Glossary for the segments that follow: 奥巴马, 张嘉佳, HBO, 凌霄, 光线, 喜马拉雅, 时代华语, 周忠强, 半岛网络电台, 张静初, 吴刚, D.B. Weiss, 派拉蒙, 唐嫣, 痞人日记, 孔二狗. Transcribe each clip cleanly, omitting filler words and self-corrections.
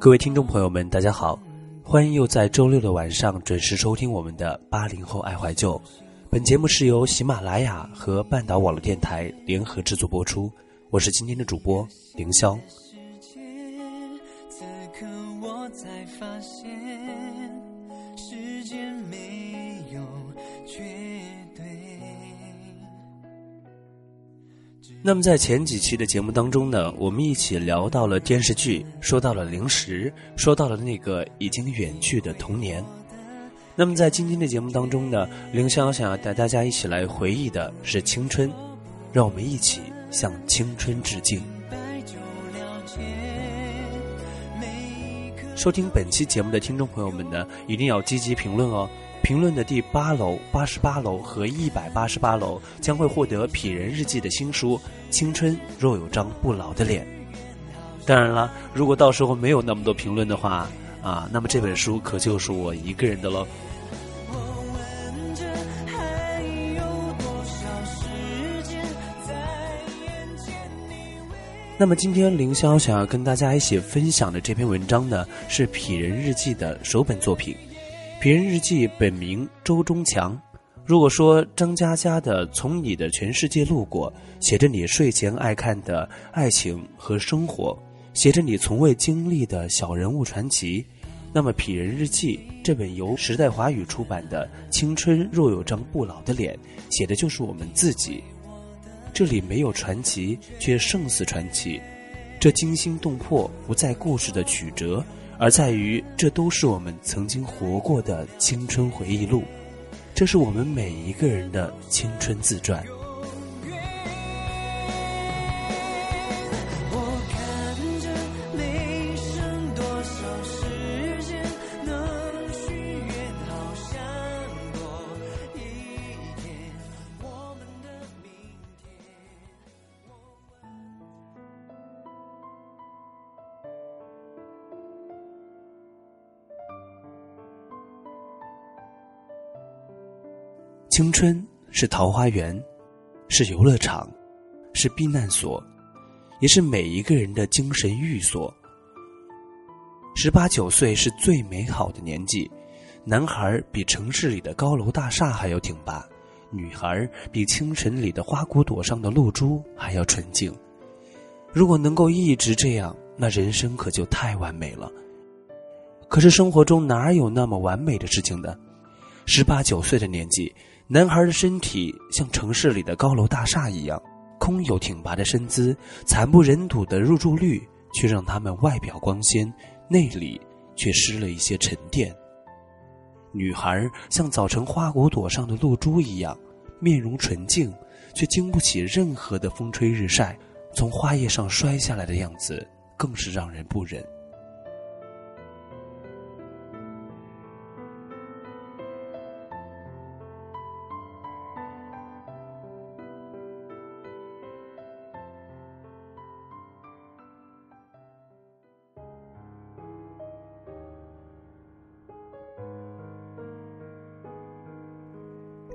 各位听众朋友们，大家好，欢迎又在周六的晚上准时收听我们的80后爱怀旧。本节目是由喜马拉雅和半岛网络电台联合制作播出，我是今天的主播凌霄。此刻我才发现，时间没有绝对。那么在前几期的节目当中呢，我们一起聊到了电视剧，说到了零食，说到了那个已经远去的童年。那么在今天的节目当中呢，凌霄想要带大家一起来回忆的是青春，让我们一起向青春致敬。收听本期节目的听众朋友们呢，一定要积极评论哦！评论的第8楼、88楼和188楼将会获得痞人日记的新书《青春若有张不老的脸》。当然啦，如果到时候没有那么多评论的话啊，那么这本书可就是我一个人的喽。那么今天凌霄想要跟大家一起分享的这篇文章呢，是痞人日记的首本作品。痞人日记本名周忠强，如果说张嘉佳的《从你的全世界路过》，写着你睡前爱看的爱情和生活，写着你从未经历的小人物传奇，那么痞人日记这本由时代华语出版的《青春若有张不老的脸》，写的就是我们自己。这里没有传奇，却胜似传奇。这惊心动魄不在故事的曲折，而在于这都是我们曾经活过的青春回忆录，这是我们每一个人的青春自传。青春是桃花源，是游乐场，是避难所，也是每一个人的精神寓所。18、19岁是最美好的年纪，男孩比城市里的高楼大厦还要挺拔，女孩比清晨里的花骨朵上的露珠还要纯净。如果能够一直这样，那人生可就太完美了。可是生活中哪有那么完美的事情呢？18、19岁的年纪，男孩的身体像城市里的高楼大厦一样，空有挺拔的身姿，惨不忍睹的入住率却让他们外表光鲜，内里却失了一些沉淀。女孩像早晨花骨朵上的露珠一样，面容纯净，却经不起任何的风吹日晒，从花叶上摔下来的样子更是让人不忍。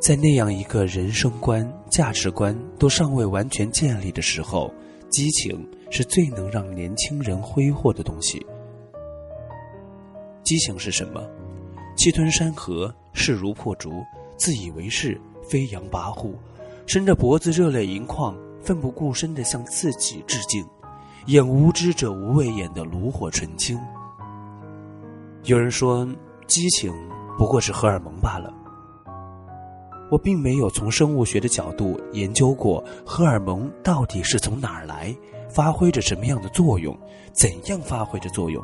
在那样一个人生观、价值观都尚未完全建立的时候，激情是最能让年轻人挥霍的东西。激情是什么？气吞山河，势如破竹，自以为是，飞扬跋扈，伸着脖子热泪盈眶，奋不顾身地向自己致敬，演无知者无畏演的炉火纯青。有人说，激情不过是荷尔蒙罢了。我并没有从生物学的角度研究过荷尔蒙到底是从哪儿来，发挥着什么样的作用，怎样发挥着作用，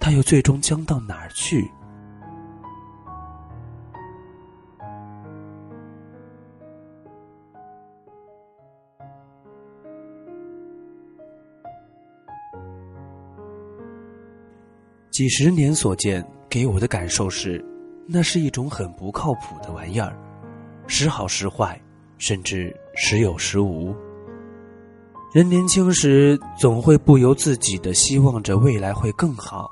它又最终将到哪儿去。几十年所见，给我的感受是，那是一种很不靠谱的玩意儿，时好时坏，甚至时有时无。人年轻时总会不由自己的希望着未来会更好，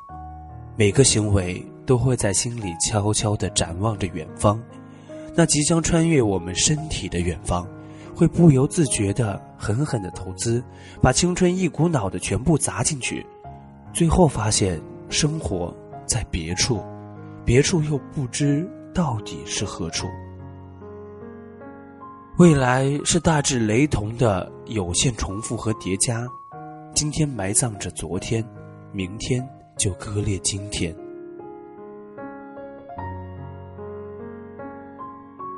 每个行为都会在心里悄悄地展望着远方，那即将穿越我们身体的远方，会不由自觉地狠狠地投资，把青春一股脑地全部砸进去，最后发现生活在别处，别处又不知到底是何处。未来是大致雷同的有限重复和叠加，今天埋葬着昨天，明天就割裂今天。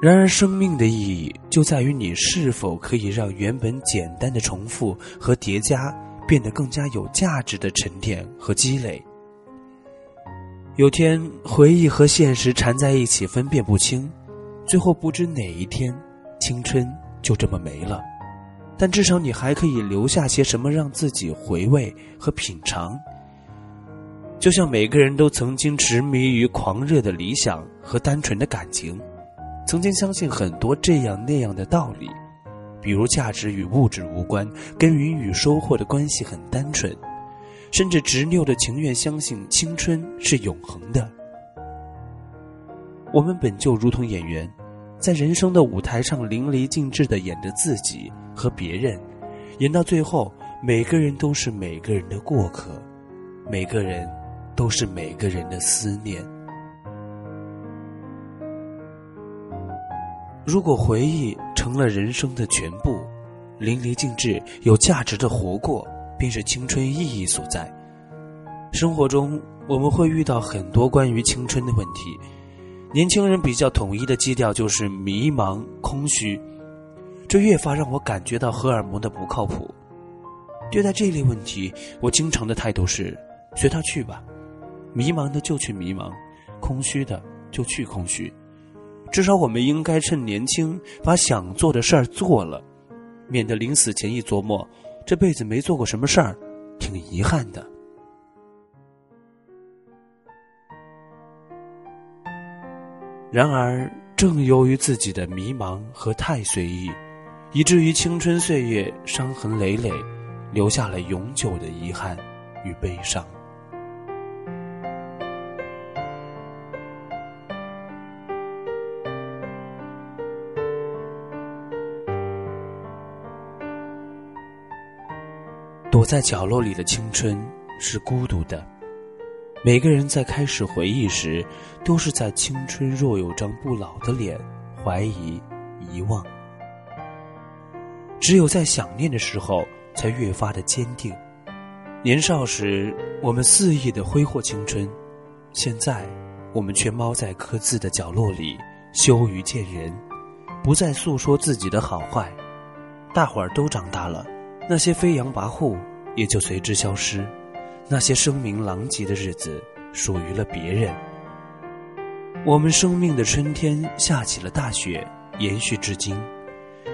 然而生命的意义就在于你是否可以让原本简单的重复和叠加变得更加有价值的沉淀和积累。有天回忆和现实缠在一起，分辨不清，最后不知哪一天青春就这么没了，但至少你还可以留下些什么让自己回味和品尝。就像每个人都曾经痴迷于狂热的理想和单纯的感情，曾经相信很多这样那样的道理，比如价值与物质无关，耕耘与收获的关系很单纯，甚至执拗的情愿相信青春是永恒的。我们本就如同演员，在人生的舞台上淋漓尽致地演着自己和别人，演到最后每个人都是每个人的过客，每个人都是每个人的思念。如果回忆成了人生的全部，淋漓尽致有价值的活过，便是青春意义所在。生活中我们会遇到很多关于青春的问题，年轻人比较统一的基调就是迷茫空虚，这越发让我感觉到荷尔蒙的不靠谱。对待这类问题，我经常的态度是随他去吧，迷茫的就去迷茫，空虚的就去空虚。至少我们应该趁年轻把想做的事儿做了，免得临死前一琢磨这辈子没做过什么事儿，挺遗憾的。然而正由于自己的迷茫和太随意，以至于青春岁月伤痕累累，留下了永久的遗憾与悲伤。躲在角落里的青春是孤独的，每个人在开始回忆时，都是在青春若有张不老的脸怀疑遗忘，只有在想念的时候才越发的坚定。年少时我们肆意的挥霍青春，现在我们却猫在各自的角落里，羞于见人，不再诉说自己的好坏。大伙儿都长大了，那些飞扬跋扈也就随之消失，那些声名狼藉的日子属于了别人。我们生命的春天下起了大雪，延续至今，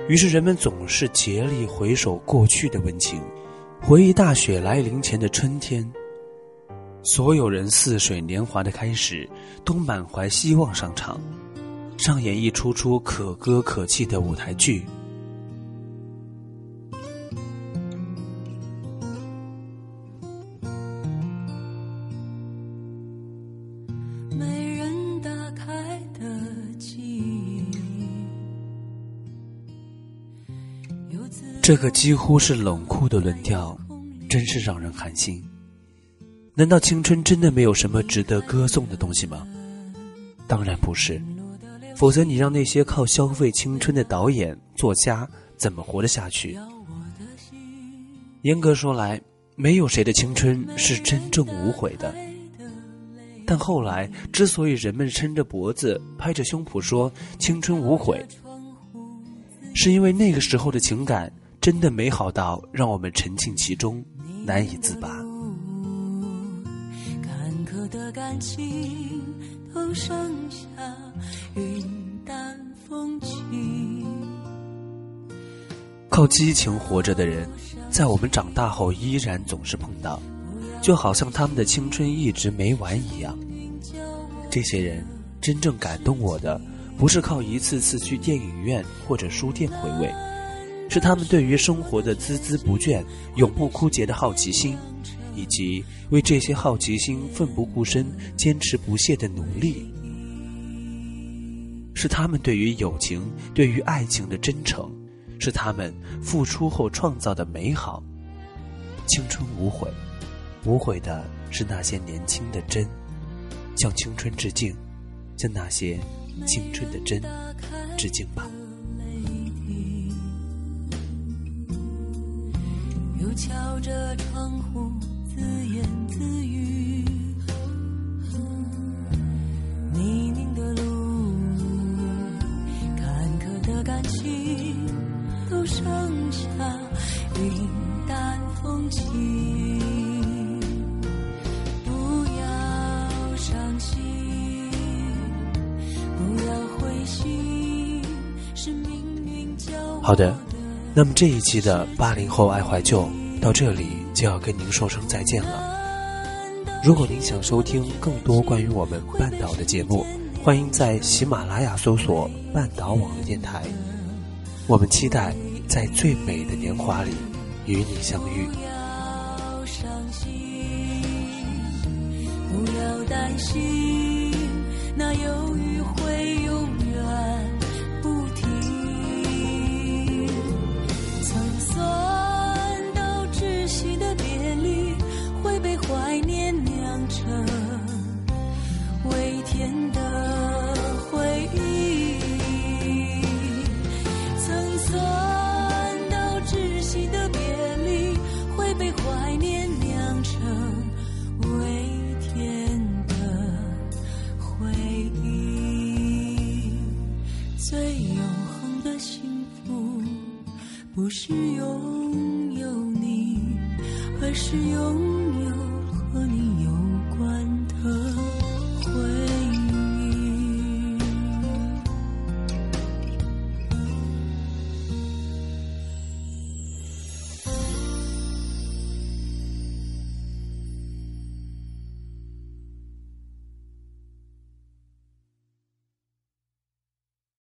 于是人们总是竭力回首过去的温情，回忆大雪来临前的春天。所有人似水年华的开始，都满怀希望上场，上演一出出可歌可泣的舞台剧。这个几乎是冷酷的论调，真是让人寒心。难道青春真的没有什么值得歌颂的东西吗？当然不是，否则你让那些靠消费青春的导演、作家怎么活得下去？严格说来，没有谁的青春是真正无悔的。但后来，之所以人们伸着脖子、拍着胸脯说青春无悔，是因为那个时候的情感真的美好到让我们沉浸其中难以自拔。坎坷的感情都剩下云淡风轻，靠激情活着的人在我们长大后依然总是碰到，就好像他们的青春一直没完一样。这些人真正感动我的，不是靠一次次去电影院或者书店回味，是他们对于生活的孜孜不倦、永不枯竭的好奇心，以及为这些好奇心奋不顾身、坚持不懈的努力，是他们对于友情、对于爱情的真诚，是他们付出后创造的美好。青春无悔，无悔的是那些年轻的真，向青春致敬，向那些青春的真致敬吧。又瞧着窗户自言自语，泥泞的路，坎坷的感情，都剩下云淡风轻。好的，那么这一期的80后爱怀旧到这里就要跟您说声再见了。如果您想收听更多关于我们半岛的节目，欢迎在喜马拉雅搜索半岛网络电台，我们期待在最美的年华里与你相遇。不要担心，那忧郁会永远不停。曾酸到窒息的别离，会被怀念酿成微甜的回忆。曾酸到窒息的别离，会被怀念酿成微甜。最永恒的幸福，不是拥有你，而是拥有